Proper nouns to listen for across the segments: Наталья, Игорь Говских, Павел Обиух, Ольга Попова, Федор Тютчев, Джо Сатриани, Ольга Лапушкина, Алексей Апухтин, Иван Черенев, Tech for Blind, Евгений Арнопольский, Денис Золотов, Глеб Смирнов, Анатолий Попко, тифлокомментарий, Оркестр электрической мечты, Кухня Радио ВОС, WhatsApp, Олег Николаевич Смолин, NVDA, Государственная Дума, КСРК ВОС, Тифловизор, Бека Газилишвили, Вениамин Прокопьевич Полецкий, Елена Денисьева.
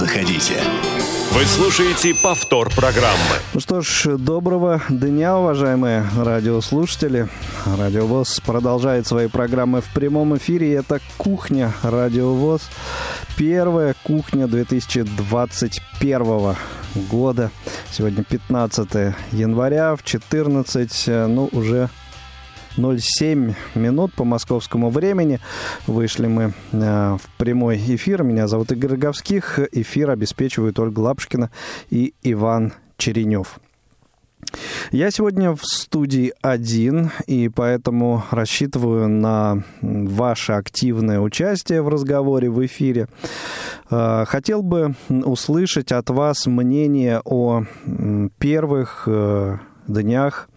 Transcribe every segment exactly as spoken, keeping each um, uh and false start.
заходите. Вы слушаете повтор программы. Ну что ж, доброго дня, уважаемые радиослушатели. Радио ВОС продолжает свои программы в прямом эфире. Это «Кухня Радио ВОС». Первая кухня две тысячи двадцать первого года. Сегодня пятнадцатого января в четырнадцать, ну, уже ноль семь минут по московскому времени. Вышли мы э, в прямой эфир. Меня зовут Игорь Говских. Эфир обеспечивают Ольга Лапушкина и Иван Черенев. Я сегодня в студии один, и поэтому рассчитываю на ваше активное участие в разговоре в эфире. Хотел бы услышать от вас мнение о первых днях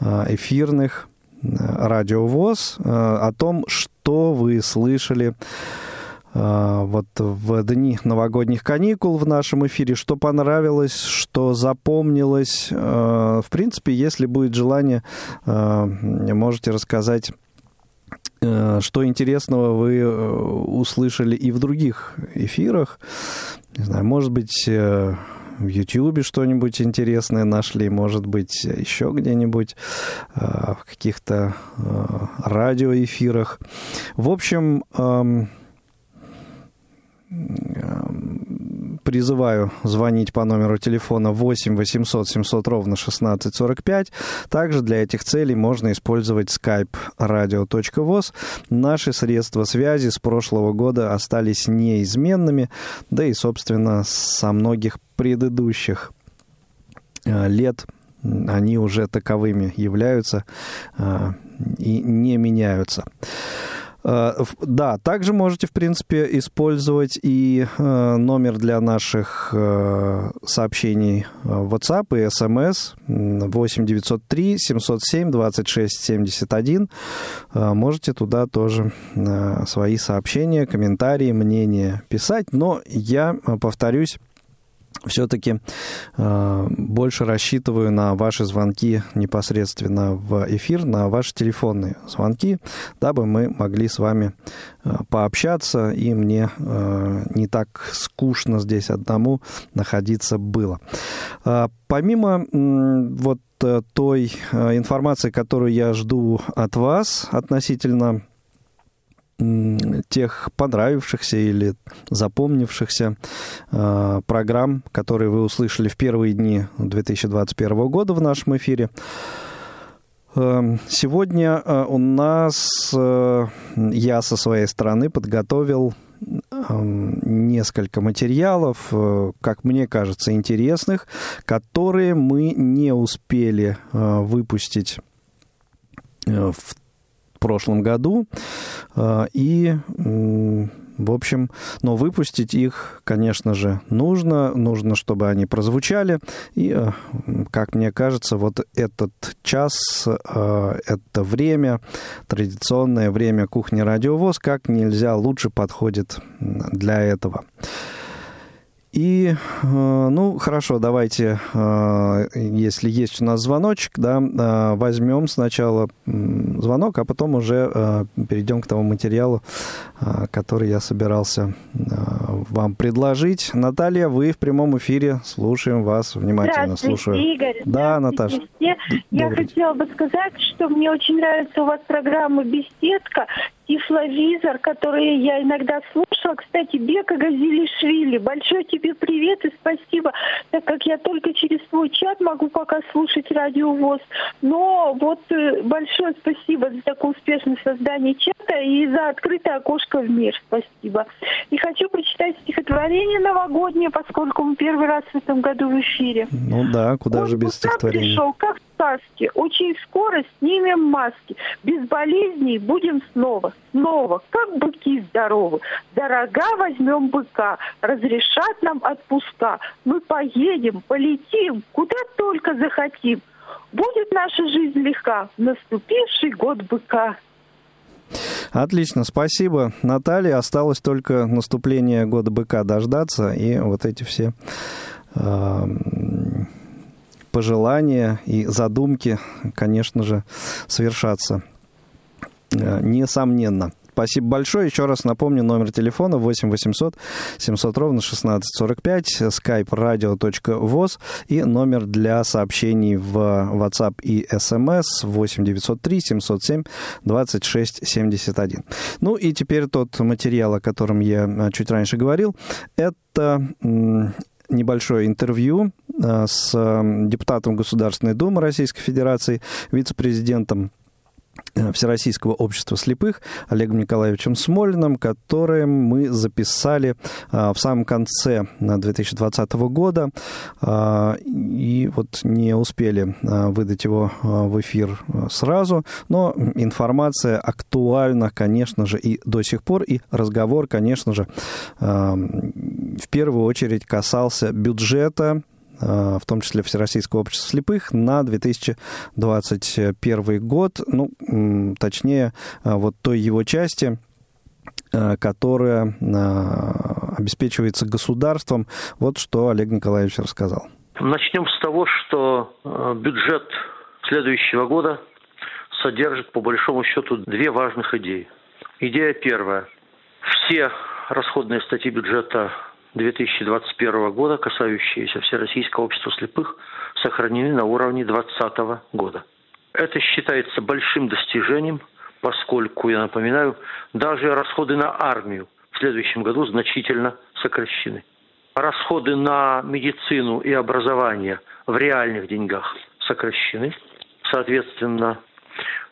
эфирных Радио ВОС, о том, что вы слышали вот в дни новогодних каникул в нашем эфире, что понравилось, что запомнилось. В принципе, если будет желание, можете рассказать, что интересного вы услышали и в других эфирах. Не знаю, может быть, в Ютьюбе что-нибудь интересное нашли, может быть, еще где-нибудь, в каких-то радиоэфирах. В общем, призываю звонить по номеру телефона восемь восемьсот семьсот ровно шестнадцать сорок пять. Также для этих целей можно использовать skype radio.voz. Наши средства связи с прошлого года остались неизменными, да и, собственно, со многих предыдущих лет они уже таковыми являются и не меняются. Да, также можете, в принципе, использовать и номер для наших сообщений в WhatsApp и эс эм эс восемь девятьсот три семьсот семь двадцать шесть семьдесят один. Можете туда тоже свои сообщения, комментарии, мнения писать. Но я, повторюсь, все-таки э, больше рассчитываю на ваши звонки непосредственно в эфир, на ваши телефонные звонки, дабы мы могли с вами э, пообщаться, и мне э, не так скучно здесь одному находиться было. Э, помимо э, вот той э, информации, которую я жду от вас относительно тех понравившихся или запомнившихся э, программ, которые вы услышали в первые дни две тысячи двадцать первого года в нашем эфире. Э, сегодня э, у нас э, я со своей стороны подготовил несколько материалов, как мне кажется, интересных, которые мы не успели э, выпустить в В прошлом году, и, в общем, но выпустить их, конечно же, нужно, нужно, чтобы они прозвучали, и, как мне кажется, вот этот час, это время, традиционное время кухни Радио ВОС, как нельзя лучше подходит для этого. И, ну, хорошо, давайте, если есть у нас звоночек, да, возьмем сначала звонок, а потом уже перейдем к тому материалу, который я собирался вам предложить. Наталья, вы в прямом эфире, слушаем вас внимательно. Слушаю. Игорь. Да, Наташа. Все. Я хотела бы сказать, что мне очень нравится у вас программа «Беседка», «Тифловизор», которые я иногда слушала. Кстати, Бека Газилишвили, большой тебе привет и спасибо, так как я только через свой чат могу пока слушать Радио ВОС. Но вот большое спасибо за такое успешное создание чата и за открытое окошко в мир. Спасибо. И хочу прочитать стихотворение новогоднее, поскольку мы первый раз в этом году в эфире. Ну да, куда Он же без стихотворения. Пришел, как в сказке. Очень скоро снимем маски. Без болезней будем снова. Снова, как быки здоровы. Дорога возьмем быка. Разрешат нам отпуска. Мы поедем, полетим, куда только захотим. Будет наша жизнь легка. Наступивший год быка. Отлично, спасибо, Наталья. Осталось только наступление года быка дождаться. И вот эти все э, пожелания и задумки, конечно же, свершатся. Несомненно. Спасибо большое. Еще раз напомню, номер телефона восемь восемьсот семьсот ровно шестнадцать сорок пять, skype radio.voz и номер для сообщений в WhatsApp и эс эм эс восемь девятьсот три семьсот семь двадцать шесть семьдесят один. Ну и теперь тот материал, о котором я чуть раньше говорил, это небольшое интервью с депутатом Государственной Думы Российской Федерации, вице-президентом Всероссийского общества слепых Олегом Николаевичем Смолиным, который мы записали в самом конце две тысячи двадцатого года, и вот не успели выдать его в эфир сразу, но информация актуальна, конечно же, и до сих пор, и разговор, конечно же, в первую очередь касался бюджета, в том числе Всероссийского общества слепых, на две тысячи двадцать первый год, ну, точнее, вот той его части, которая обеспечивается государством. Вот что Олег Николаевич рассказал. Начнем с того, что бюджет следующего года содержит, по большому счету, две важных идеи. Идея первая. Все расходные статьи бюджета две тысячи двадцать первого года, касающиеся Всероссийского общества слепых, сохранены на уровне двадцатого года. Это считается большим достижением, поскольку, я напоминаю, даже расходы на армию в следующем году значительно сокращены. Расходы на медицину и образование в реальных деньгах сокращены. Соответственно,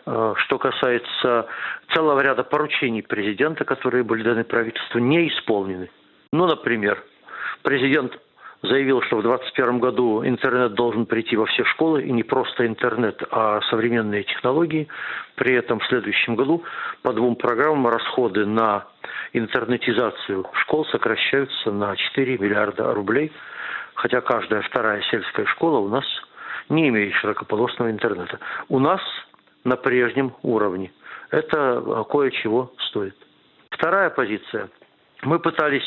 что касается целого ряда поручений президента, которые были даны правительству, не исполнены. Ну, например, президент заявил, что в двадцать первом году интернет должен прийти во все школы, и не просто интернет, а современные технологии. При этом в следующем году по двум программам расходы на интернетизацию школ сокращаются на четыре миллиарда рублей, хотя каждая вторая сельская школа у нас не имеет широкополосного интернета. У нас на прежнем уровне. Это кое-чего стоит. Вторая позиция. Мы пытались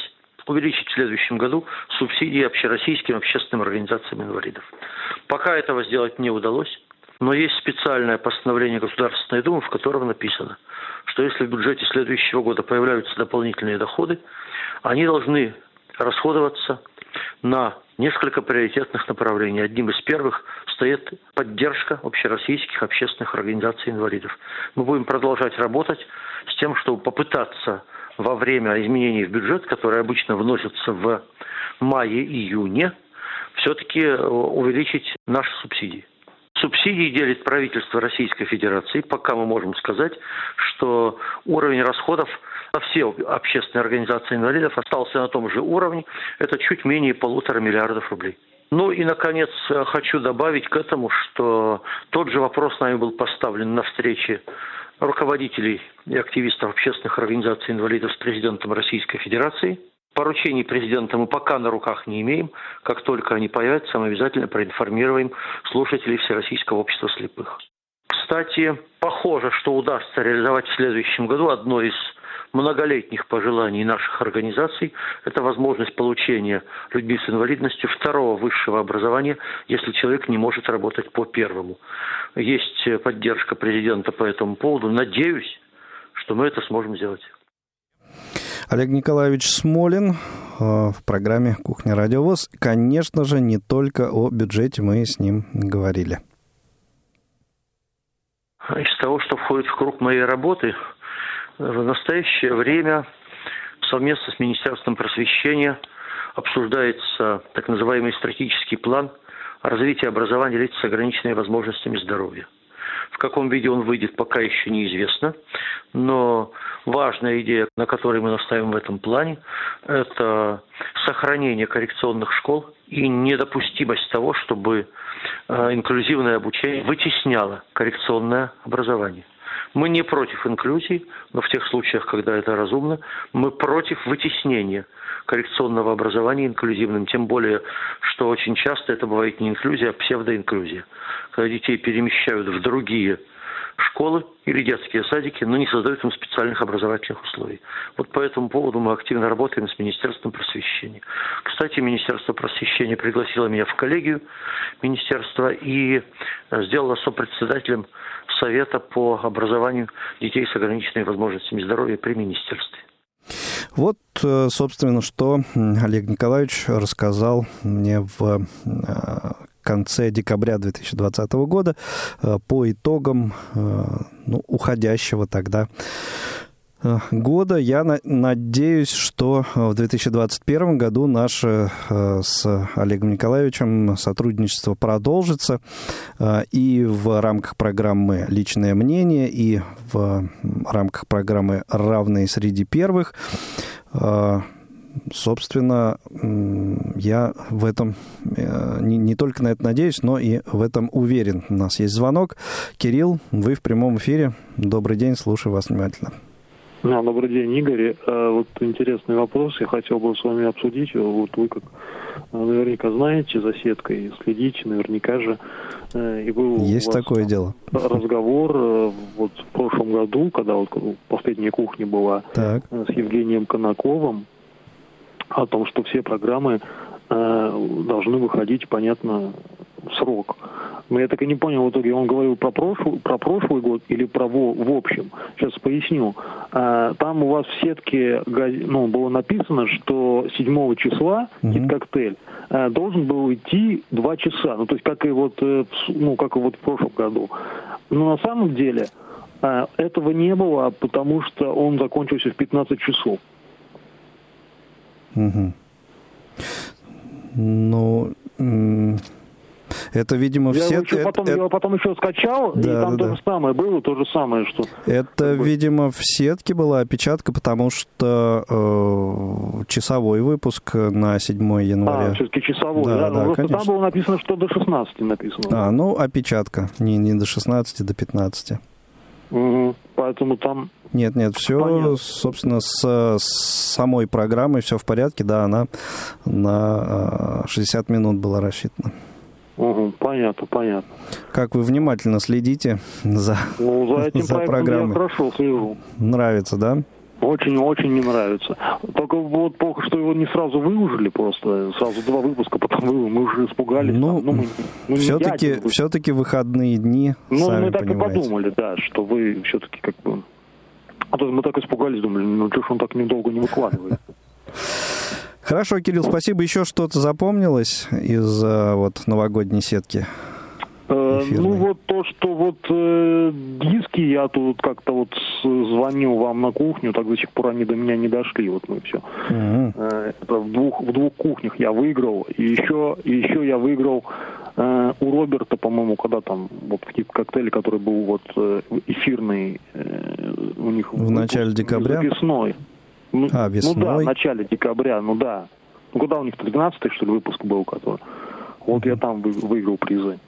увеличить в следующем году субсидии общероссийским общественным организациям инвалидов. Пока этого сделать не удалось, но есть специальное постановление Государственной Думы, в котором написано, что если в бюджете следующего года появляются дополнительные доходы, они должны расходоваться на несколько приоритетных направлений. Одним из первых стоит поддержка общероссийских общественных организаций инвалидов. Мы будем продолжать работать с тем, чтобы попытаться во время изменений в бюджет, которые обычно вносятся в мае-июне, все-таки увеличить наши субсидии. Субсидии делит правительство Российской Федерации. Пока мы можем сказать, что уровень расходов на все общественные организации инвалидов остался на том же уровне. Это чуть менее полутора миллиардов рублей. Ну и, наконец, хочу добавить к этому, что тот же вопрос нами был поставлен на встрече руководителей и активистов общественных организаций инвалидов с президентом Российской Федерации. Поручений президента мы пока на руках не имеем. Как только они появятся, мы обязательно проинформируем слушателей Всероссийского общества слепых. Кстати, похоже, что удастся реализовать в следующем году одно из многолетних пожеланий наших организаций. Это возможность получения людьми с инвалидностью второго высшего образования, если человек не может работать по первому. Есть поддержка президента по этому поводу. Надеюсь, что мы это сможем сделать. Олег Николаевич Смолин в программе «Кухня Радио ВОС». Конечно же, не только о бюджете мы с ним говорили. Из того, что входит в круг моей работы, в настоящее время совместно с Министерством просвещения обсуждается так называемый стратегический план развития образования лиц с ограниченными возможностями здоровья. В каком виде он выйдет, пока еще неизвестно, но важная идея, на которой мы настаиваем в этом плане, это сохранение коррекционных школ и недопустимость того, чтобы инклюзивное обучение вытесняло коррекционное образование. Мы не против инклюзии, но в тех случаях, когда это разумно, мы против вытеснения коррекционного образования инклюзивным, тем более, что очень часто это бывает не инклюзия, а псевдоинклюзия, когда детей перемещают в другие школы или детские садики, но не создают им специальных образовательных условий. Вот по этому поводу мы активно работаем с Министерством просвещения. Кстати, Министерство просвещения пригласило меня в коллегию министерства и сделало сопредседателем Совета по образованию детей с ограниченными возможностями здоровья при министерстве. Вот, собственно, что Олег Николаевич рассказал мне в конце декабря две тысячи двадцатого года по итогам ну, уходящего тогда года. Я на- надеюсь, что в две тысячи двадцать первом году наше с Олегом Николаевичем сотрудничество продолжится. И в рамках программы «Личное мнение», и в рамках программы «Равные среди первых». Собственно, я в этом не, не только на это надеюсь, но и в этом уверен. У нас есть звонок. Кирилл, вы в прямом эфире. Добрый день, слушаю вас внимательно. Да, добрый день, Игорь. Вот интересный вопрос. Я хотел бы с вами обсудить. Вот вы, как наверняка знаете, за сеткой следите, наверняка же. И был есть такое дело. Разговор вот в прошлом году, когда вот последняя кухня была, так. с Евгением Конаковым, о том, что все программы э, должны выходить, понятно, в срок. Но я так и не понял в итоге, он говорил про прошлый, про прошлый год или про во, в общем. Сейчас поясню. Э, там у вас в сетке ну, было написано, что седьмого числа mm-hmm. кит-коктейль э, должен был идти два часа. Ну, то есть, как и вот, э, ну, как и вот в прошлом году. Но на самом деле э, этого не было, потому что он закончился в пятнадцать часов. Угу. Ну, это, видимо, я все... Еще это, потом, это... Я потом еще скачал, да, и там да, то же да. самое было, то же самое, что... Это, вот. Видимо, в сетке была опечатка, потому что э, часовой выпуск на седьмое января... А, все-таки часовой, да, да, да просто конечно. Там было написано, что до шестнадцати написано. А, ну, опечатка, не, не до шестнадцати, до пятнадцати. Угу. Поэтому там... Нет, нет, все, понятно. Собственно, с, с самой программой все в порядке. Да, она на шестьдесят минут была рассчитана. Угу, понятно, понятно. Как вы внимательно следите за, ну, за, этим за программой. Я хорошо слежу. Нравится, да? Очень-очень не нравится. Только вот плохо, что его не сразу выложили просто. Сразу два выпуска, потом выложили. Мы уже испугались. Ну, ну, мы, ну все-таки, все-таки выходные дни, ну, сами мы так понимаете. И подумали, да, что вы все-таки как бы... А то мы так испугались, думали, ну что ж он так недолго не выкладывает. Хорошо, Кирилл, спасибо. Еще что-то запомнилось из вот новогодней сетки? Эфирный. Ну, вот то, что вот э, диски, я тут как-то вот звонил вам на кухню, так до сих пор они до меня не дошли, вот мы все. Mm-hmm. Э, это в двух, в двух кухнях я выиграл, и еще, и еще я выиграл э, у Роберта, по-моему, когда там вот какие-то коктейли, который был вот эфирный э, у них... В выпуск, начале декабря? Весной. Ну, а, весной? Ну да, в начале декабря, ну да. Ну когда у них тринадцатый, что ли, выпуск был, который... Вот mm-hmm. я там вы, выиграл призы.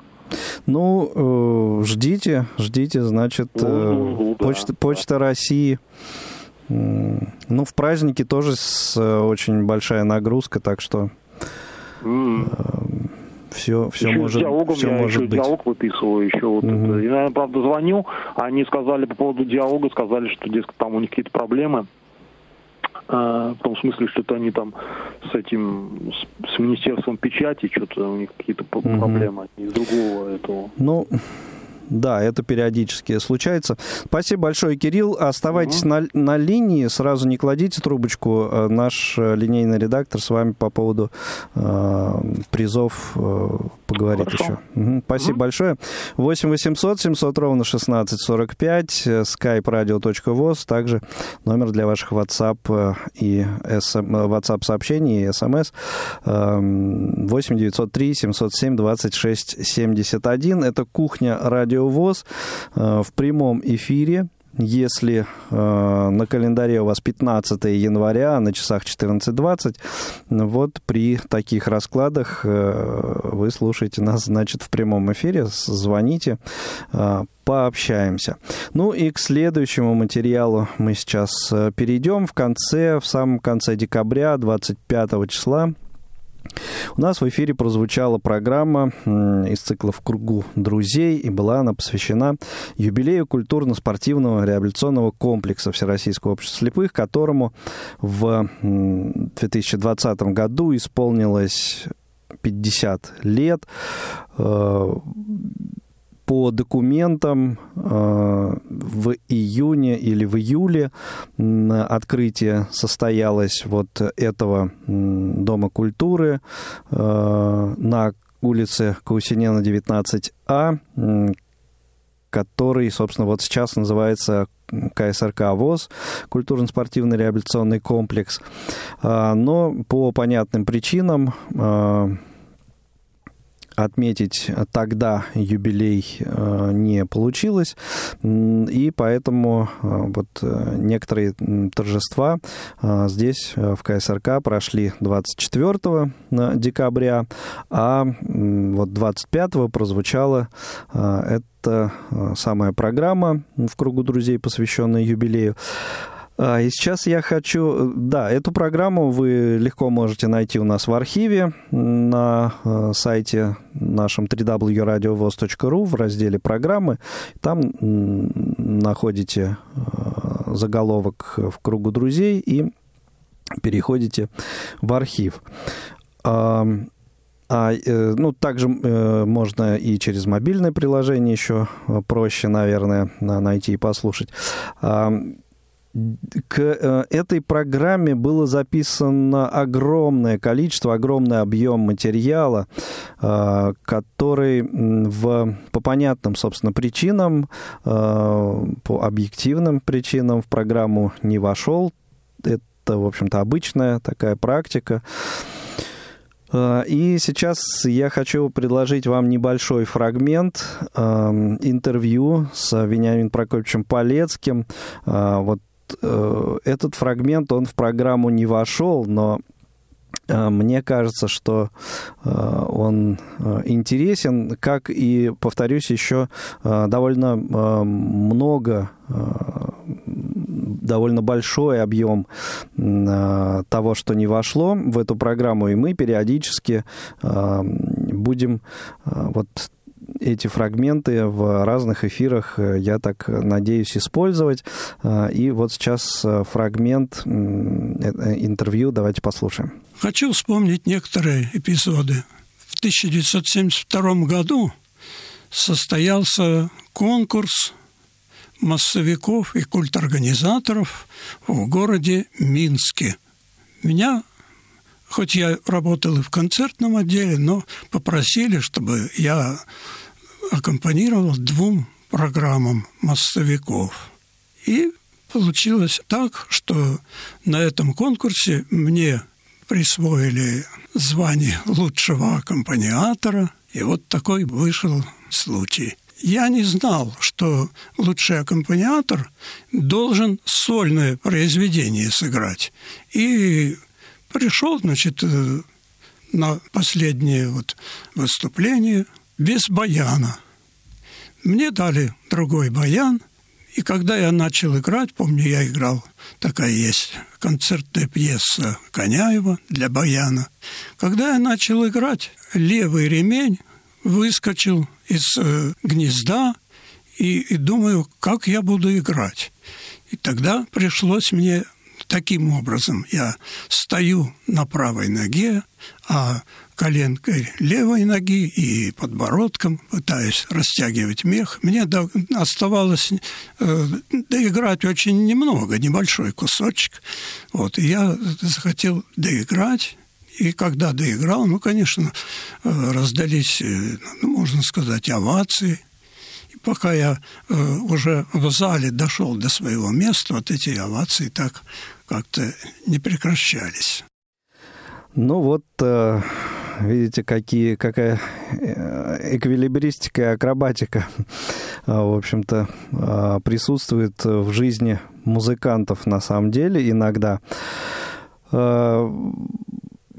Ну, э, ждите, ждите, значит, э, ну, да, почта, да. Почта России. Э, ну, в праздники тоже с, э, очень большая нагрузка, так что э, все, все еще может, диалогом, все я может еще быть. Диалог выписываю, еще вот угу. это. Я, правда, звонил, они сказали по поводу диалога, сказали, что, дескать, там у них какие-то проблемы. В том смысле, что-то они там с этим, с, с Министерством печати, что-то у них какие-то проблемы mm-hmm. из другого этого. Ну, да, это периодически случается. Спасибо большое, Кирилл. Оставайтесь mm-hmm. на, на линии, сразу не кладите трубочку. Наш линейный редактор с вами по поводу э, призов э, поговорит Хорошо. Еще. Mm-hmm. Спасибо mm-hmm. большое. восемь восемьсот семьсот ровно шестнадцать сорок пять, skype radio точка voz, также номер для ваших WhatsApp и WhatsApp сообщений и эс эм эс восемь девятьсот три семьсот семь двадцать шесть семьдесят один. Это кухня Радио ВОС в прямом эфире. Если э, на календаре у вас пятнадцатое января, на часах четырнадцать двадцать, вот при таких раскладах э, вы слушаете нас, значит, в прямом эфире, звоните, э, пообщаемся. Ну и к следующему материалу мы сейчас перейдем. В конце, в самом конце декабря, двадцать пятого числа, У нас в эфире прозвучала программа из цикла «В кругу друзей», и была она посвящена юбилею культурно-спортивного реабилитационного комплекса Всероссийского общества слепых, которому в две тысячи двадцатом году исполнилось пятьдесят лет. По документам в июне или в июле открытие состоялось вот этого Дома культуры на улице Каусинена, девятнадцать А, который, собственно, вот сейчас называется КСРК ВОС, культурно-спортивный реабилитационный комплекс. Но по понятным причинам отметить тогда юбилей не получилось, и поэтому вот некоторые торжества здесь в КСРК прошли двадцать четвёртого декабря, а вот двадцать пятого прозвучало эта самая программа «В кругу друзей», посвященная юбилею. И сейчас я хочу... Да, эту программу вы легко можете найти у нас в архиве на сайте нашем дабл-ю дабл-ю дабл-ю точка радио вос точка ру в разделе «Программы». Там находите заголовок «В кругу друзей» и переходите в архив. А, ну, также э, можно и через мобильное приложение еще проще, наверное, найти и послушать. К этой программе было записано огромное количество, огромный объем материала, который в, по понятным, собственно, причинам, по объективным причинам в программу не вошел. Это, в общем-то, обычная такая практика. И сейчас я хочу предложить вам небольшой фрагмент интервью с Вениамином Прокопьевичем Полецким. Вот этот фрагмент, он в программу не вошел, но мне кажется, что он интересен, как и, повторюсь, еще довольно много, довольно большой объем того, что не вошло в эту программу, и мы периодически будем вот эти фрагменты в разных эфирах, я так надеюсь, использовать. И вот сейчас фрагмент интервью. Давайте послушаем. Хочу вспомнить некоторые эпизоды. В тысяча девятьсот семьдесят втором году состоялся конкурс массовиков и культорганизаторов в городе Минске. Меня... Хоть я работал и в концертном отделе, но попросили, чтобы я аккомпанировал двум программам массовиков. И получилось так, что на этом конкурсе мне присвоили звание лучшего аккомпаниатора, и вот такой вышел случай. Я не знал, что лучший аккомпаниатор должен сольное произведение сыграть. И... Пришел, значит, на последнее вот выступление без баяна. Мне дали другой баян, и когда я начал играть, помню, я играл, такая есть концертная пьеса Коняева для баяна. Когда я начал играть, левый ремень выскочил из э, гнезда, и, и думаю, как я буду играть. И тогда пришлось мне... Таким образом, я стою на правой ноге, а коленкой левой ноги и подбородком пытаюсь растягивать мех. Мне до... оставалось э, доиграть очень немного, небольшой кусочек. Вот, и я захотел доиграть. И когда доиграл, ну, конечно, э, раздались, э, ну, можно сказать, овации. Пока я э, уже в зале дошел до своего места, вот эти овации так как-то не прекращались. Ну вот, э, видите, какие, какая эквилибристика и акробатика, в общем-то, присутствует в жизни музыкантов на самом деле иногда.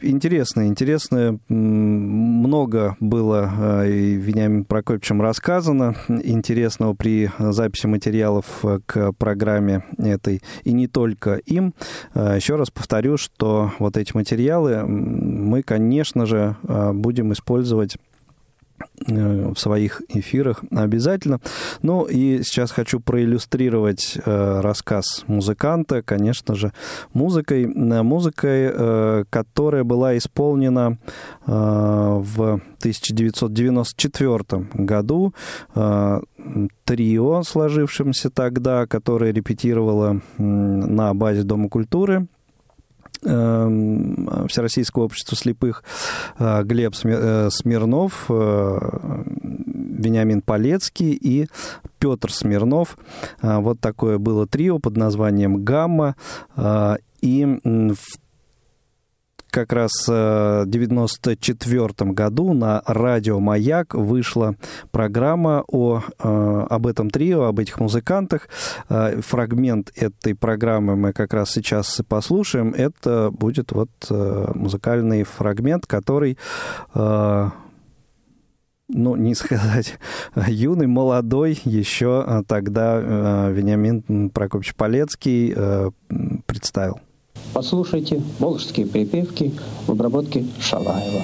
Интересно, интересно. Много было и Вениамином Прокопьевичем рассказано интересного при записи материалов к программе этой, и не только им. Еще раз повторю, что вот эти материалы мы, конечно же, будем использовать в своих эфирах обязательно. Ну и сейчас хочу проиллюстрировать э, рассказ музыканта, конечно же, музыкой, музыкой, э, которая была исполнена э, в тысяча девятьсот девяносто четвёртом году э, трио, сложившимся тогда, которое репетировало э, на базе Дома культуры Всероссийского общества слепых: Глеб Смирнов, Вениамин Полецкий и Петр Смирнов. Вот такое было трио под названием «Гамма». И в как раз в девяносто четвёртом году на радио «Маяк» вышла программа о, об этом трио, об этих музыкантах. Фрагмент этой программы мы как раз сейчас и послушаем. Это будет вот музыкальный фрагмент, который... ну, не сказать, юный, молодой еще тогда Вениамин Прокопьевич Полецкий представил. Послушайте «Волжские припевки» в обработке Шалаева.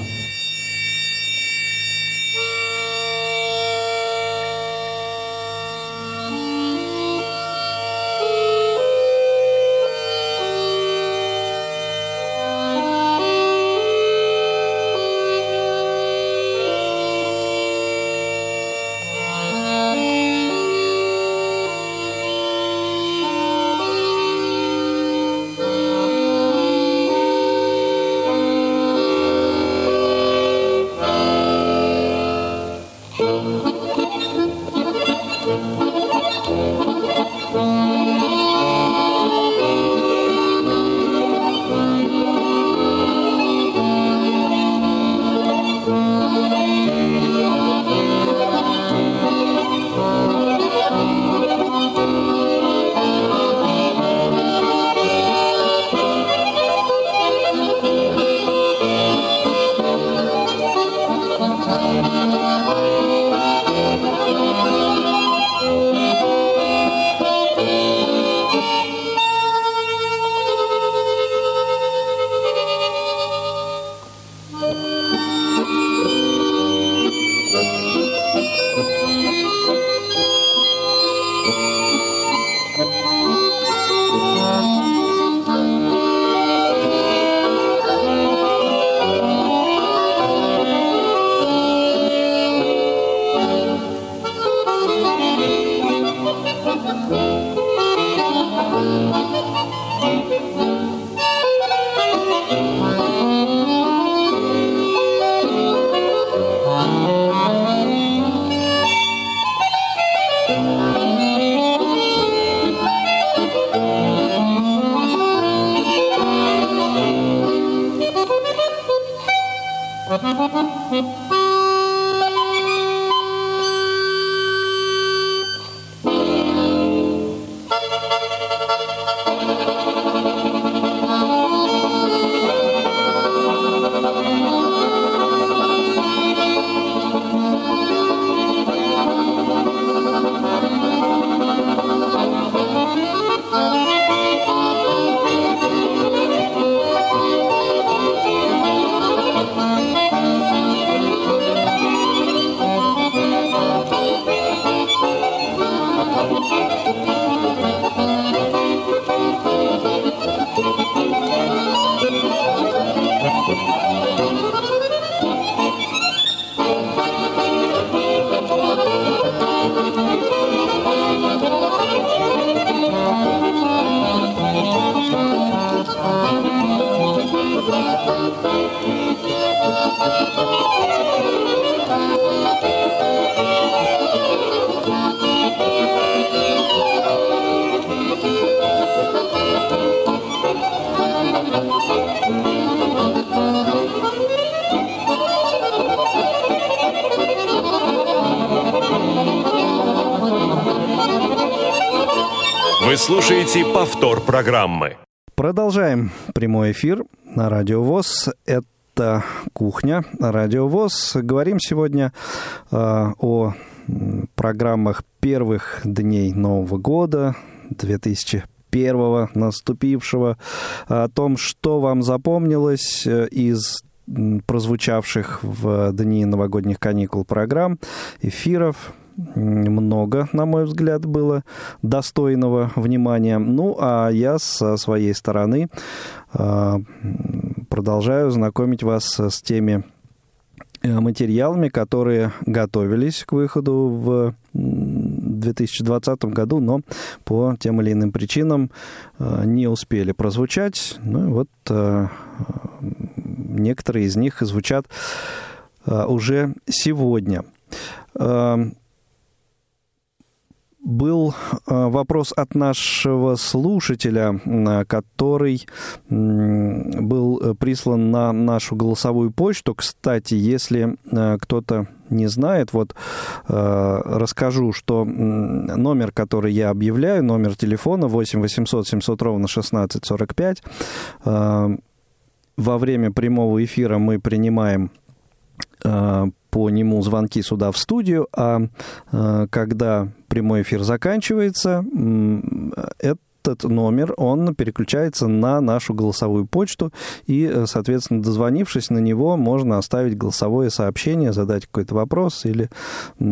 Вы слушаете повтор программы. Продолжаем прямой эфир на Радио ВОС. Это «Кухня Радио ВОС». Говорим сегодня э, о программах первых дней Нового года две тысячи первого наступившего, о том, что вам запомнилось из прозвучавших в дни новогодних каникул программ, эфиров. Много, на мой взгляд, было достойного внимания. Ну, а я со своей стороны продолжаю знакомить вас с теми материалами, которые готовились к выходу в две тысячи двадцатом году, но по тем или иным причинам не успели прозвучать. Ну, и вот некоторые из них звучат уже сегодня. Был вопрос от нашего слушателя, который был прислан на нашу голосовую почту. Кстати, если кто-то не знает, вот расскажу, что номер, который я объявляю, номер телефона восемь восемьсот семьсот ровно шестнадцать сорок пять, во время прямого эфира мы принимаем по нему звонки сюда в студию, а когда прямой эфир заканчивается, этот номер, он переключается на нашу голосовую почту, и, соответственно, дозвонившись на него, можно оставить голосовое сообщение, задать какой-то вопрос или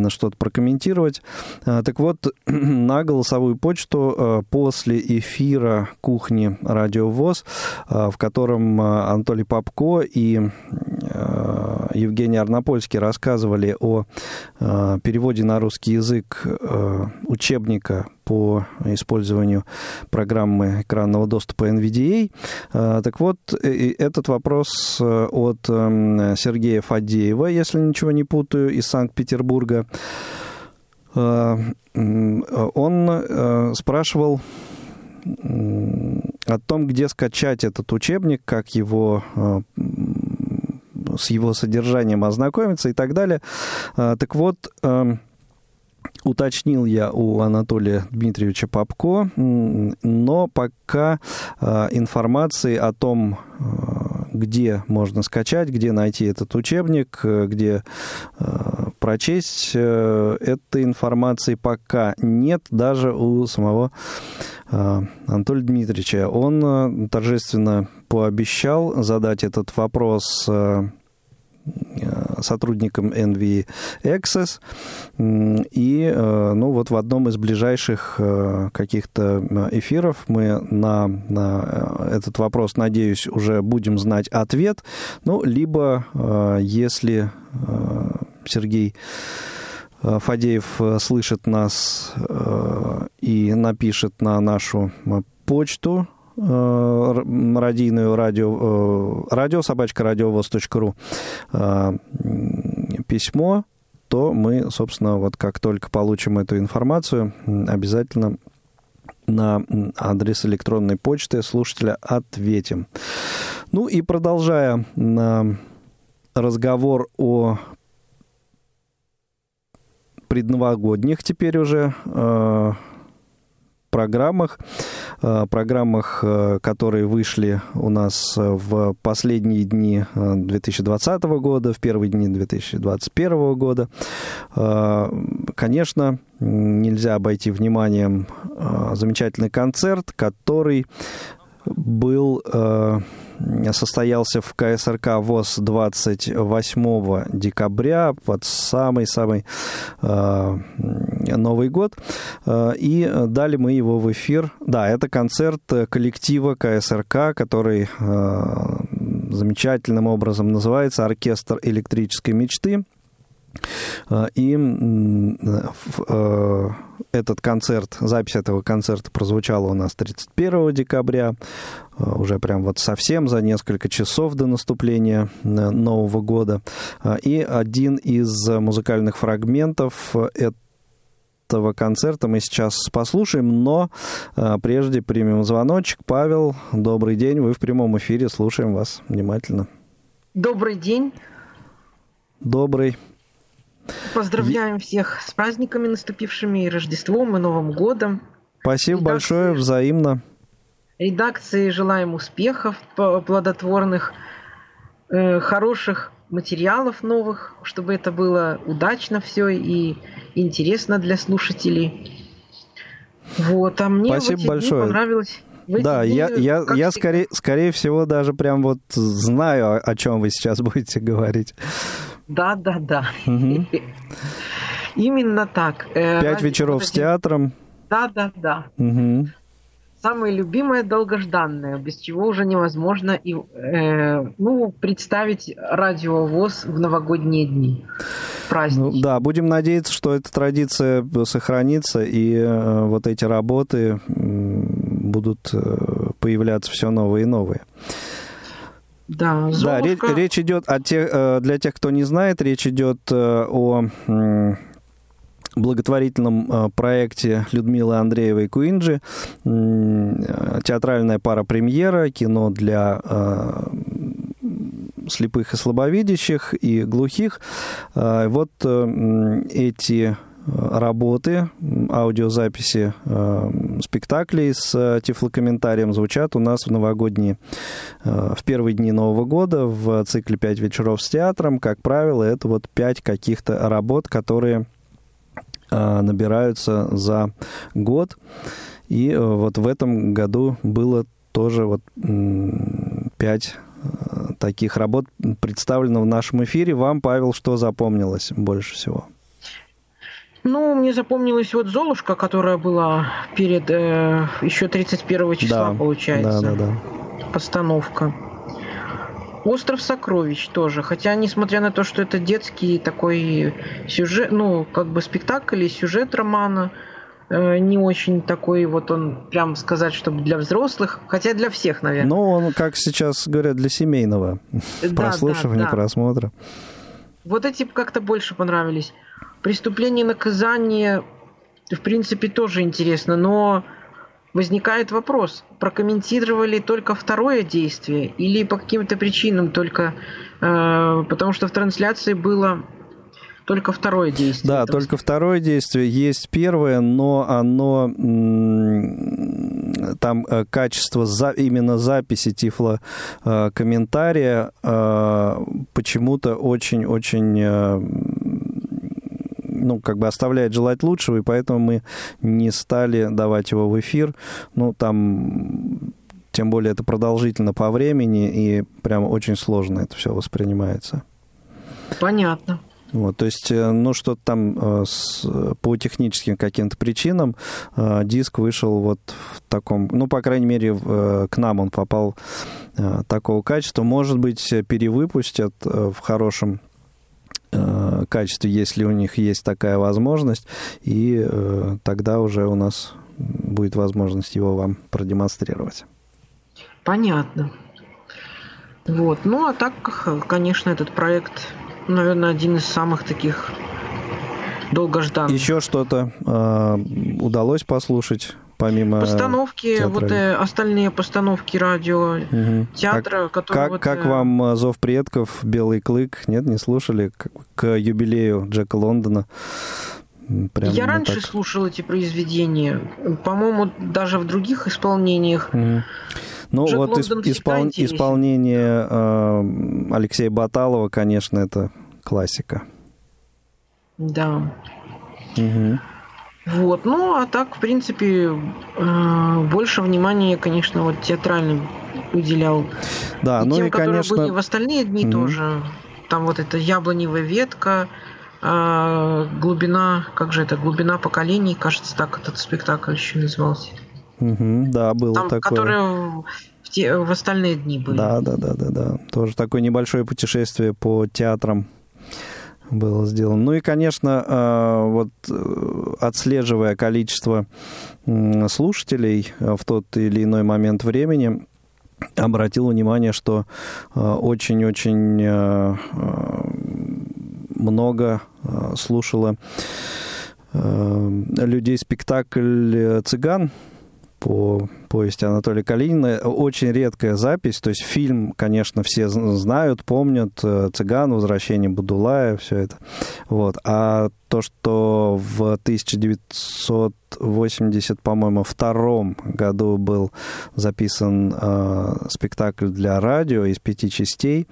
что-то прокомментировать. Так вот, на голосовую почту после эфира «Кухни Радио ВОС», в котором Анатолий Попко и Евгений Арнопольский рассказывали о э, переводе на русский язык э, учебника по использованию программы экранного доступа эн ви ди эй. Э, так вот, э, этот вопрос от э, Сергея Фадеева, если ничего не путаю, из Санкт-Петербурга. Э, он э, спрашивал э, о том, где скачать этот учебник, как его э, с его содержанием ознакомиться и так далее. Так вот, уточнил я у Анатолия Дмитриевича Попко, но пока информации о том, где можно скачать, где найти этот учебник, где прочесть, этой информации пока нет даже у самого Анатолия Дмитриевича. Он торжественно пообещал задать этот вопрос сотрудникам эн ви Access. И, ну, вот в одном из ближайших каких-то эфиров мы на, на этот вопрос, надеюсь, уже будем знать ответ. Ну, либо, если Сергей Фадеев слышит нас и напишет на нашу почту радийную радио, радио собачка радиовос.ру письмо, то мы, собственно, вот как только получим эту информацию, обязательно на адрес электронной почты слушателя ответим. Ну и продолжая разговор о предновогодних теперь уже программах, программах, которые вышли у нас в последние дни две тысячи двадцатого года, в первые дни две тысячи двадцать первого года. Конечно, нельзя обойти вниманием замечательный концерт, который был, состоялся в КСРК ВОС двадцать восьмого декабря, под самый-самый э, Новый год. И дали мы его в эфир. Да, это концерт коллектива КСРК, который э, замечательным образом называется «Оркестр электрической мечты». И э, этот концерт, запись этого концерта прозвучала у нас тридцать первого декабря, уже прям вот совсем за несколько часов до наступления Нового года. И один из музыкальных фрагментов этого концерта мы сейчас послушаем, но прежде примем звоночек. Павел, добрый день, вы в прямом эфире, слушаем вас внимательно. Добрый день. Добрый. Поздравляем всех с праздниками наступившими, и Рождеством, и Новым годом. Спасибо и большое, всех. Взаимно. Редакции желаем успехов плодотворных, хороших материалов новых, чтобы это было удачно все и интересно для слушателей. Вот, а мне в эти дни понравилось... Да, я, я, я скорее, скорее всего даже прям вот знаю, о чем вы сейчас будете говорить. Да, да, да. Угу. Именно так. Пять Ради... вечеров с театром. Да, да, да. Угу. Самое любимое, долгожданное, без чего уже невозможно и, э, ну, представить Радио ВОС в новогодние дни. Праздник. Ну, да, будем надеяться, что эта традиция сохранится, и э, вот эти работы э, будут э, появляться все новые и новые. Да, да, речь, речь идет о тех, э, для тех, кто не знает, речь идет э, о... Э, благотворительном проекте Людмилы Андреевой-Куинджи, театральная пара-премьера, кино для слепых и слабовидящих и глухих. Вот эти работы, аудиозаписи спектаклей с тифлокомментарием звучат у нас в новогодние, в первые дни Нового года в цикле «Пять вечеров с театром». Как правило, это вот пять каких-то работ, которые набираются за год. И вот в этом году было тоже вот пять таких работ представлено в нашем эфире. Вам, Павел, что запомнилось больше всего? Ну, мне запомнилась вот «Золушка», которая была перед э, еще тридцать первого числа, да, получается. Да, да, да. Постановка. «Остров сокровищ» тоже, хотя, несмотря на то, что это детский такой сюжет, ну, как бы спектакль и сюжет романа, э, не очень такой, вот он, прям сказать, чтобы для взрослых, хотя для всех, наверное. Ну, он, как сейчас говорят, для семейного прослушивания, просмотра. Вот эти как-то больше понравились. «Преступление и наказание», в принципе, тоже интересно, но... Возникает вопрос, прокомментировали только второе действие или по каким-то причинам только, э, потому что в трансляции было только второе действие. Да, это только второе действие. Есть первое, но оно, там качество за, именно записи тифлокомментария э, почему-то очень-очень... Э, ну, как бы оставляет желать лучшего, и поэтому мы не стали давать его в эфир. Ну, там, тем более, это продолжительно по времени, и прямо очень сложно это все воспринимается. Понятно. Вот, то есть, ну, что-то там с, по техническим каким-то причинам диск вышел вот в таком... Ну, по крайней мере, в, к нам он попал такого качества. Может быть, перевыпустят в хорошем качестве, если у них есть такая возможность, и э, тогда уже у нас будет возможность его вам продемонстрировать. Понятно. Вот. Ну, а так, конечно, этот проект, наверное, один из самых таких долгожданных. Еще что-то э, удалось послушать? Помимо постановки, театра. Вот э, остальные постановки радио, угу. театра, а которые... Как, вот, как э... вам «Зов предков», «Белый клык»? Нет, не слушали? К, к юбилею Джека Лондона. Прямо Я раньше так. слушал эти произведения. По-моему, даже в других исполнениях. Угу. Ну, Джек вот Лондон исп, испол... исполнение э, Алексея Баталова, конечно, это классика. Да. Угу. Вот, ну, а так, в принципе, больше внимания, конечно, вот театральным уделял. Да, и ну тем, и, которые конечно... были в остальные дни mm-hmm. тоже. Там вот эта «Яблоневая ветка», «Глубина», как же это, «Глубина поколений», кажется, так этот спектакль еще назывался. Mm-hmm, да, было там, такое. Которые в, те, в остальные дни были. Да, да, да, да, да. Тоже такое небольшое путешествие по театрам было сделано. Ну и, конечно, вот отслеживая количество слушателей в тот или иной момент времени, обратил внимание, что очень-очень много слушало людей спектакль «Цыган» по повести Анатолия Калинина. Очень редкая запись, то есть фильм, конечно, все знают, помнят, «Цыган», «Возвращение Будулая», все это. Вот. А то, что в тысяча девятьсот восьмидесятом, по-моему, втором году был записан э, спектакль для радио из пяти частей,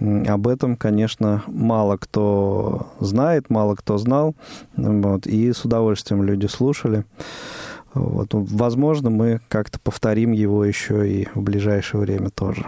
об этом, конечно, мало кто знает, мало кто знал, вот, и с удовольствием люди слушали. Вот. Возможно, мы как-то повторим его еще и в ближайшее время тоже.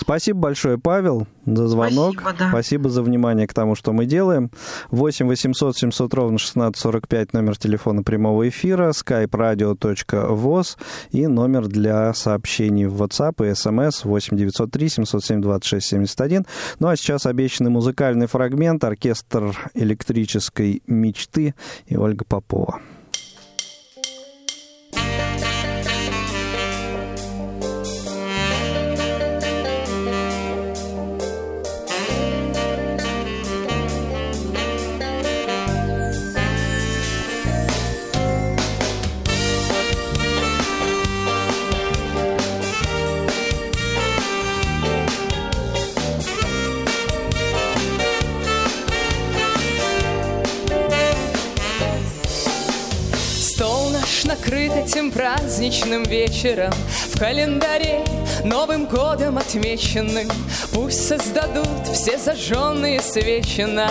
Спасибо большое, Павел, за звонок. Спасибо, да. Спасибо за внимание к тому, что мы делаем. восемь восемьсот семьсот ровно шестнадцать сорок пять, номер телефона прямого эфира, skype radio точка voz и номер для сообщений в WhatsApp и эс эм эс восемь девятьсот три семьсот семь двадцать шесть семьдесят один. Ну а сейчас обещанный музыкальный фрагмент, оркестр электрической мечты и Ольга Попова. Этим праздничным вечером в календаре Новым годом отмеченным пусть создадут все зажженные свечи нам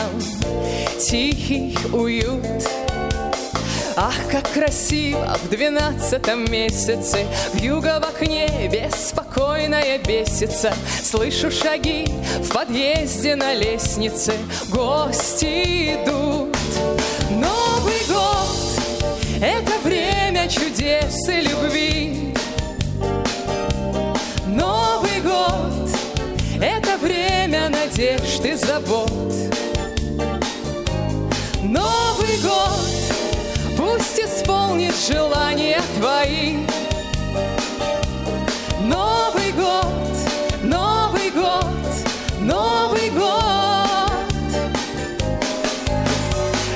тихий уют. Ах, как красиво в двенадцатом месяце вьюга в окне беспокойная бесится. Слышу шаги в подъезде на лестнице, гости идут. Новый год — это время чудес и любви. Новый год — это время надежд и забот. Новый год пусть исполнит желания твои. Новый год, Новый год, Новый год.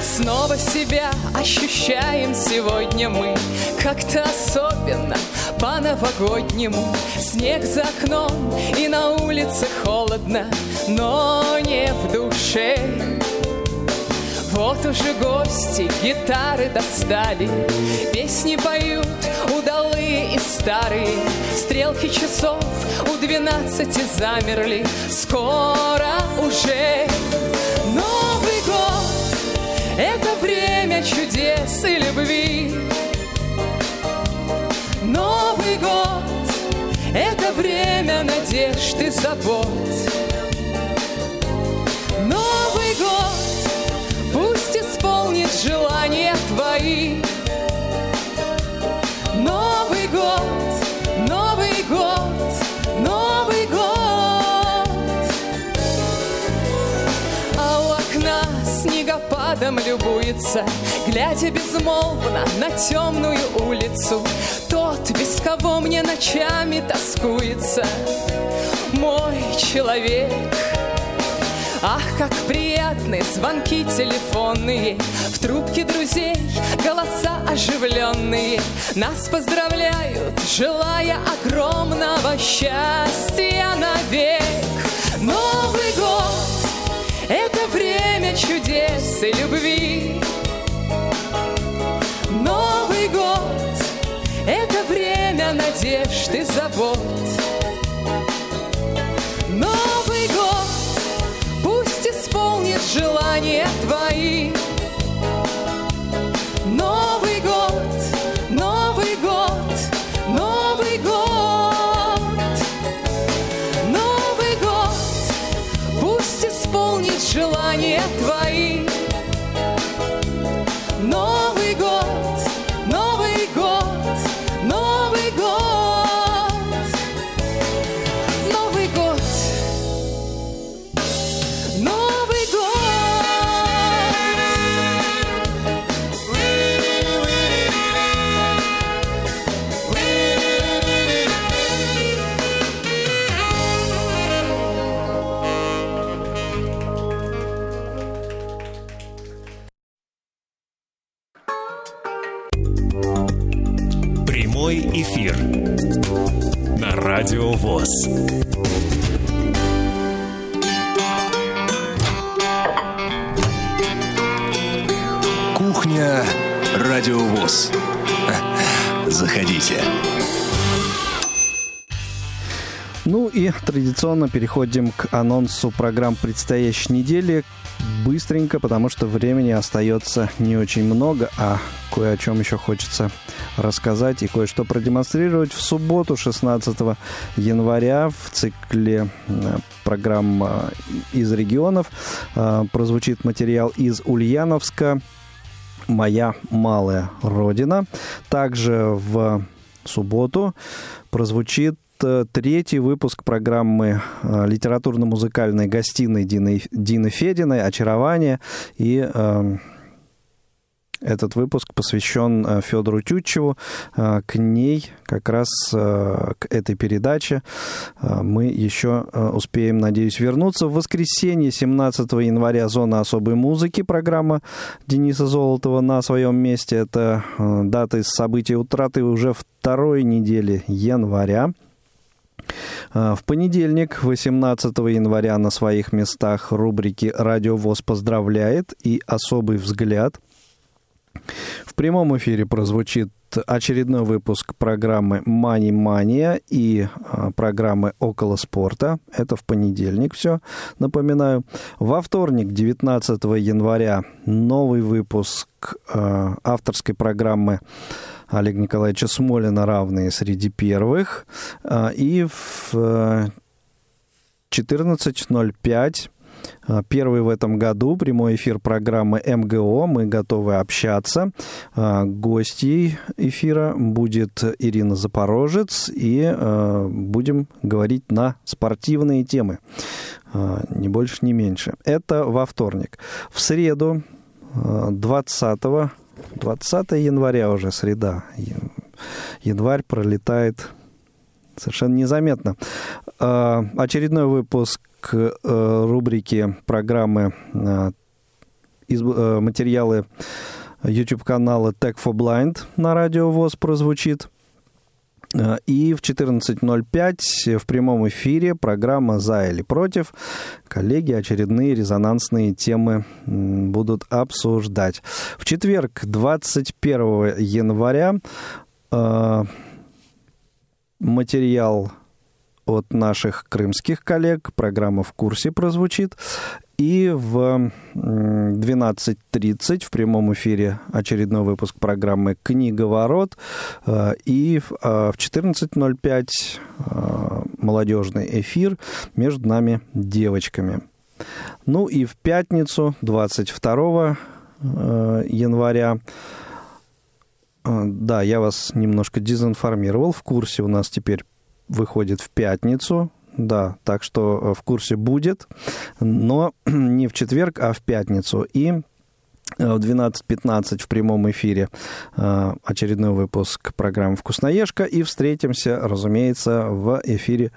Снова себя ощущаем сегодня мы как-то особенно по-новогоднему. Снег за окном и на улице холодно, но не в душе. Вот уже гости гитары достали, песни поют удалые и старые. Стрелки часов у двенадцати замерли, скоро уже Новый год. Это время чудес и любви. Новый год — это время надежд и забот. Новый год пусть исполнит желания твои. Новый год, Новый год, Новый год. А у окна снегопадом любуется, глядя безмолвно на темную улицу, тот, без кого мне ночами тоскуется, мой человек. Ах, как приятны звонки телефонные, в трубке друзей голоса оживленные. Нас поздравляют, желая огромного счастья навек. Новый год — это время чудес и любви. Новый год — это время надежд и забот. Новый год пусть исполнит желания твои. Новый год, Новый год, Новый год. Новый год пусть исполнит желания твои. Прямой эфир на Радио ВОС. Кухня Радио ВОС. Заходите. Ну и традиционно переходим к анонсу программ предстоящей недели. Быстренько, потому что времени остается не очень много, а кое о чем еще хочется рассказать и кое-что продемонстрировать. В субботу, шестнадцатого января, в цикле программ из регионов прозвучит материал из Ульяновска «Моя малая родина». Также в субботу прозвучит третий выпуск программы литературно-музыкальной гостиной Дины, Дины Фединой «Очарование». И э, этот выпуск посвящен Федору Тютчеву. К ней, как раз к этой передаче, мы еще успеем, надеюсь, вернуться. В воскресенье, семнадцатого января, «Зона особой музыки», программа Дениса Золотова «На своем месте». Это даты событий утраты уже второй недели января. В понедельник, восемнадцатого января, на своих местах рубрики «Радио ВОС поздравляет» и «Особый взгляд». В прямом эфире прозвучит очередной выпуск программы «Мани-мания» и программы «Около спорта». Это в понедельник все, напоминаю. Во вторник, девятнадцатого января, новый выпуск авторской программы Олега Николаевича Смолина «Равные среди первых». И в четырнадцать ноль пять, первый в этом году, прямой эфир программы «МГО. Мы готовы общаться». Гостьей эфира будет Ирина Запорожец. И будем говорить на спортивные темы. Ни больше, ни меньше. Это во вторник. В среду, двадцатого января, уже среда. Январь пролетает совершенно незаметно. Очередной выпуск рубрики программы «Материалы YouTube-канала Tech for Blind» на Радио ВОС прозвучит. И в четырнадцать ноль пять в прямом эфире программа «За или против». Коллеги очередные резонансные темы будут обсуждать. В четверг, двадцать первого января, материал от наших крымских коллег, программа «В курсе» прозвучит. И в двенадцать тридцать в прямом эфире очередной выпуск программы «Книговорот». И в четырнадцать ноль пять молодежный эфир «Между нами девочками». Ну и в пятницу, двадцать второго января, да, я вас немножко дезинформировал, «В курсе» у нас теперь выходит в пятницу. Да, так что «В курсе» будет, но не в четверг, а в пятницу. И в двенадцать пятнадцать в прямом эфире очередной выпуск программы «Вкусноежка». И встретимся, разумеется, в эфире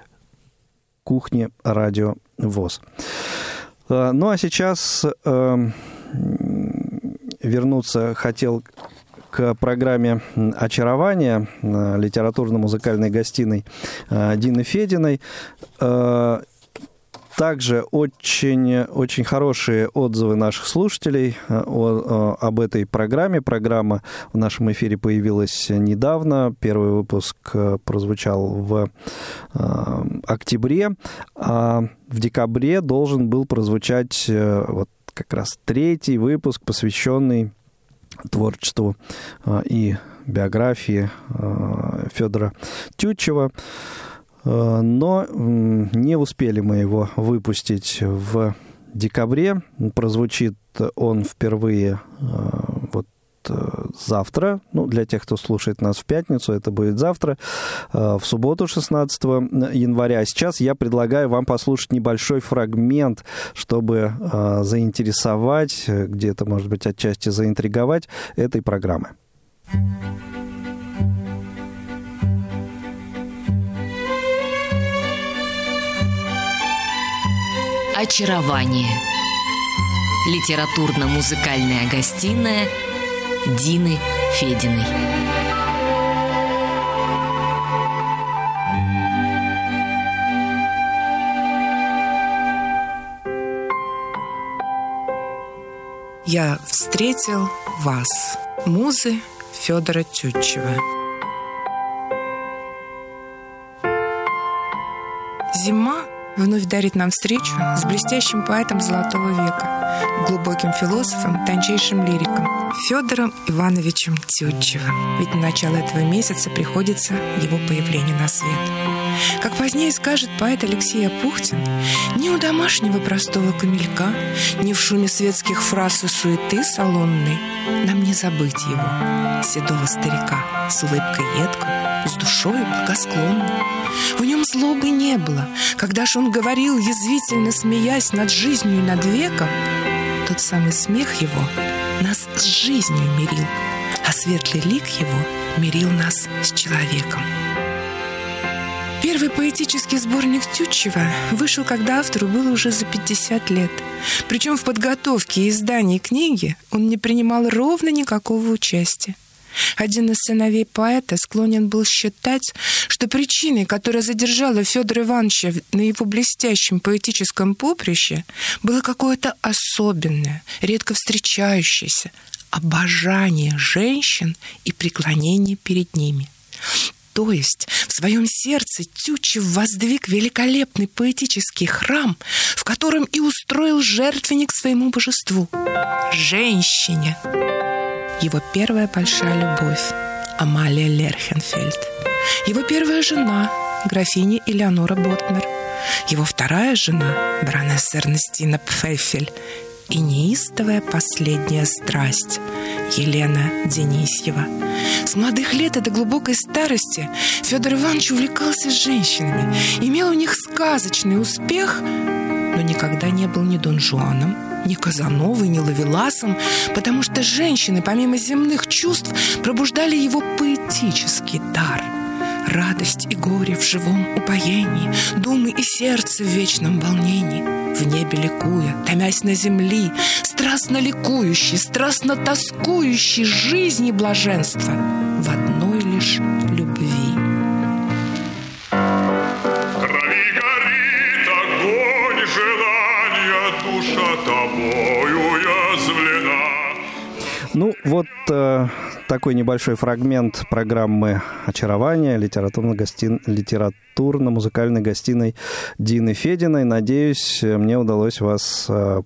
«Кухни Радио ВОС». Ну а сейчас вернуться хотел к программе «Очарование» литературно-музыкальной гостиной Дины Фединой. Также очень, очень хорошие отзывы наших слушателей о, о, об этой программе. Программа в нашем эфире появилась недавно. Первый выпуск прозвучал в э, октябре. А в декабре должен был прозвучать э, вот как раз третий выпуск, посвященный творчеству и биографии Федора Тютчева, но не успели мы его выпустить в декабре. Прозвучит он впервые вот завтра. Ну, для тех, кто слушает нас в пятницу, это будет завтра, в субботу, шестнадцатого января. А сейчас я предлагаю вам послушать небольшой фрагмент, чтобы заинтересовать, где-то, может быть, отчасти заинтриговать этой программы. «Очарование». Литературно-музыкальная гостиная Дины Фединой. «Я встретил вас» музы Федора Тютчева. Зима вновь дарит нам встречу с блестящим поэтом Золотого века, глубоким философом, тончайшим лириком Федором Ивановичем Тютчевым. Ведь на начало этого месяца приходится его появление на свет. Как позднее скажет поэт Алексей Апухтин, ни у домашнего простого камелька, ни в шуме светских фраз и суеты салонной нам не забыть его, седого старика, с улыбкой едкой, с душою благосклонной. В нем злобы не было. Когда ж он говорил, язвительно смеясь над жизнью и над веком, тот самый смех его нас с жизнью мирил, а светлый лик его мирил нас с человеком. Первый поэтический сборник Тютчева вышел, когда автору было уже за пятьдесят лет. Причем в подготовке и издании книги он не принимал ровно никакого участия. Один из сыновей поэта склонен был считать, что причиной, которая задержала Федора Ивановича на его блестящем поэтическом поприще, было какое-то особенное, редко встречающееся обожание женщин и преклонение перед ними. То есть в своем сердце Тютчев воздвиг великолепный поэтический храм, в котором и устроил жертвенник своему божеству – женщине. Его первая большая любовь – Амалия Лерхенфельд. Его первая жена – графиня Элеонора Ботнер. Его вторая жена – баронесса Эрнестина Пфефель. И неистовая последняя страсть – Елена Денисьева. С молодых лет и до глубокой старости Федор Иванович увлекался женщинами, имел у них сказочный успех, но никогда не был ни Дон Жуаном, ни Казановой, ни Лавеласом, потому что женщины, помимо земных чувств, пробуждали его поэтический дар. Радость и горе в живом упоении, думы и сердце в вечном волнении, в небе ликуя, томясь на земли, страстно ликующий, страстно тоскующий жизни блаженства в одной лишь любви. Ну, вот э, такой небольшой фрагмент программы «Очарование» литературно-музыкальной гостиной Дины Фединой. Надеюсь, мне удалось вас э,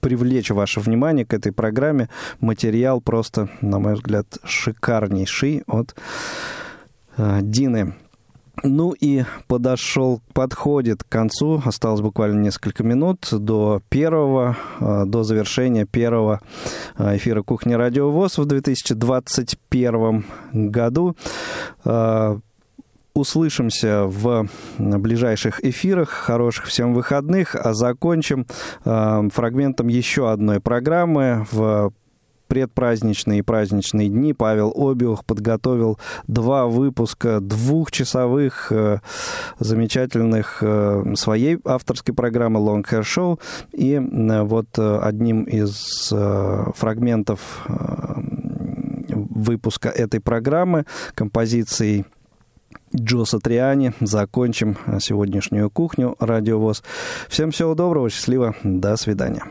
привлечь ваше внимание к этой программе. Материал просто, на мой взгляд, шикарнейший от э, Дины. Ну и подошел, подходит к концу, осталось буквально несколько минут до первого, до завершения первого эфира «Кухни Радио ВОС» в две тысячи двадцать первом году. Услышимся в ближайших эфирах. Хороших всем выходных. А закончим фрагментом еще одной программы. В предпраздничные и праздничные дни Павел Обиух подготовил два выпуска двухчасовых э, замечательных э, своей авторской программы «Long Hair Show». И э, вот э, одним из э, фрагментов э, выпуска этой программы, композицией Джо Сатриани, закончим сегодняшнюю кухню «Радио ВОС». Всем всего доброго, счастливо, до свидания.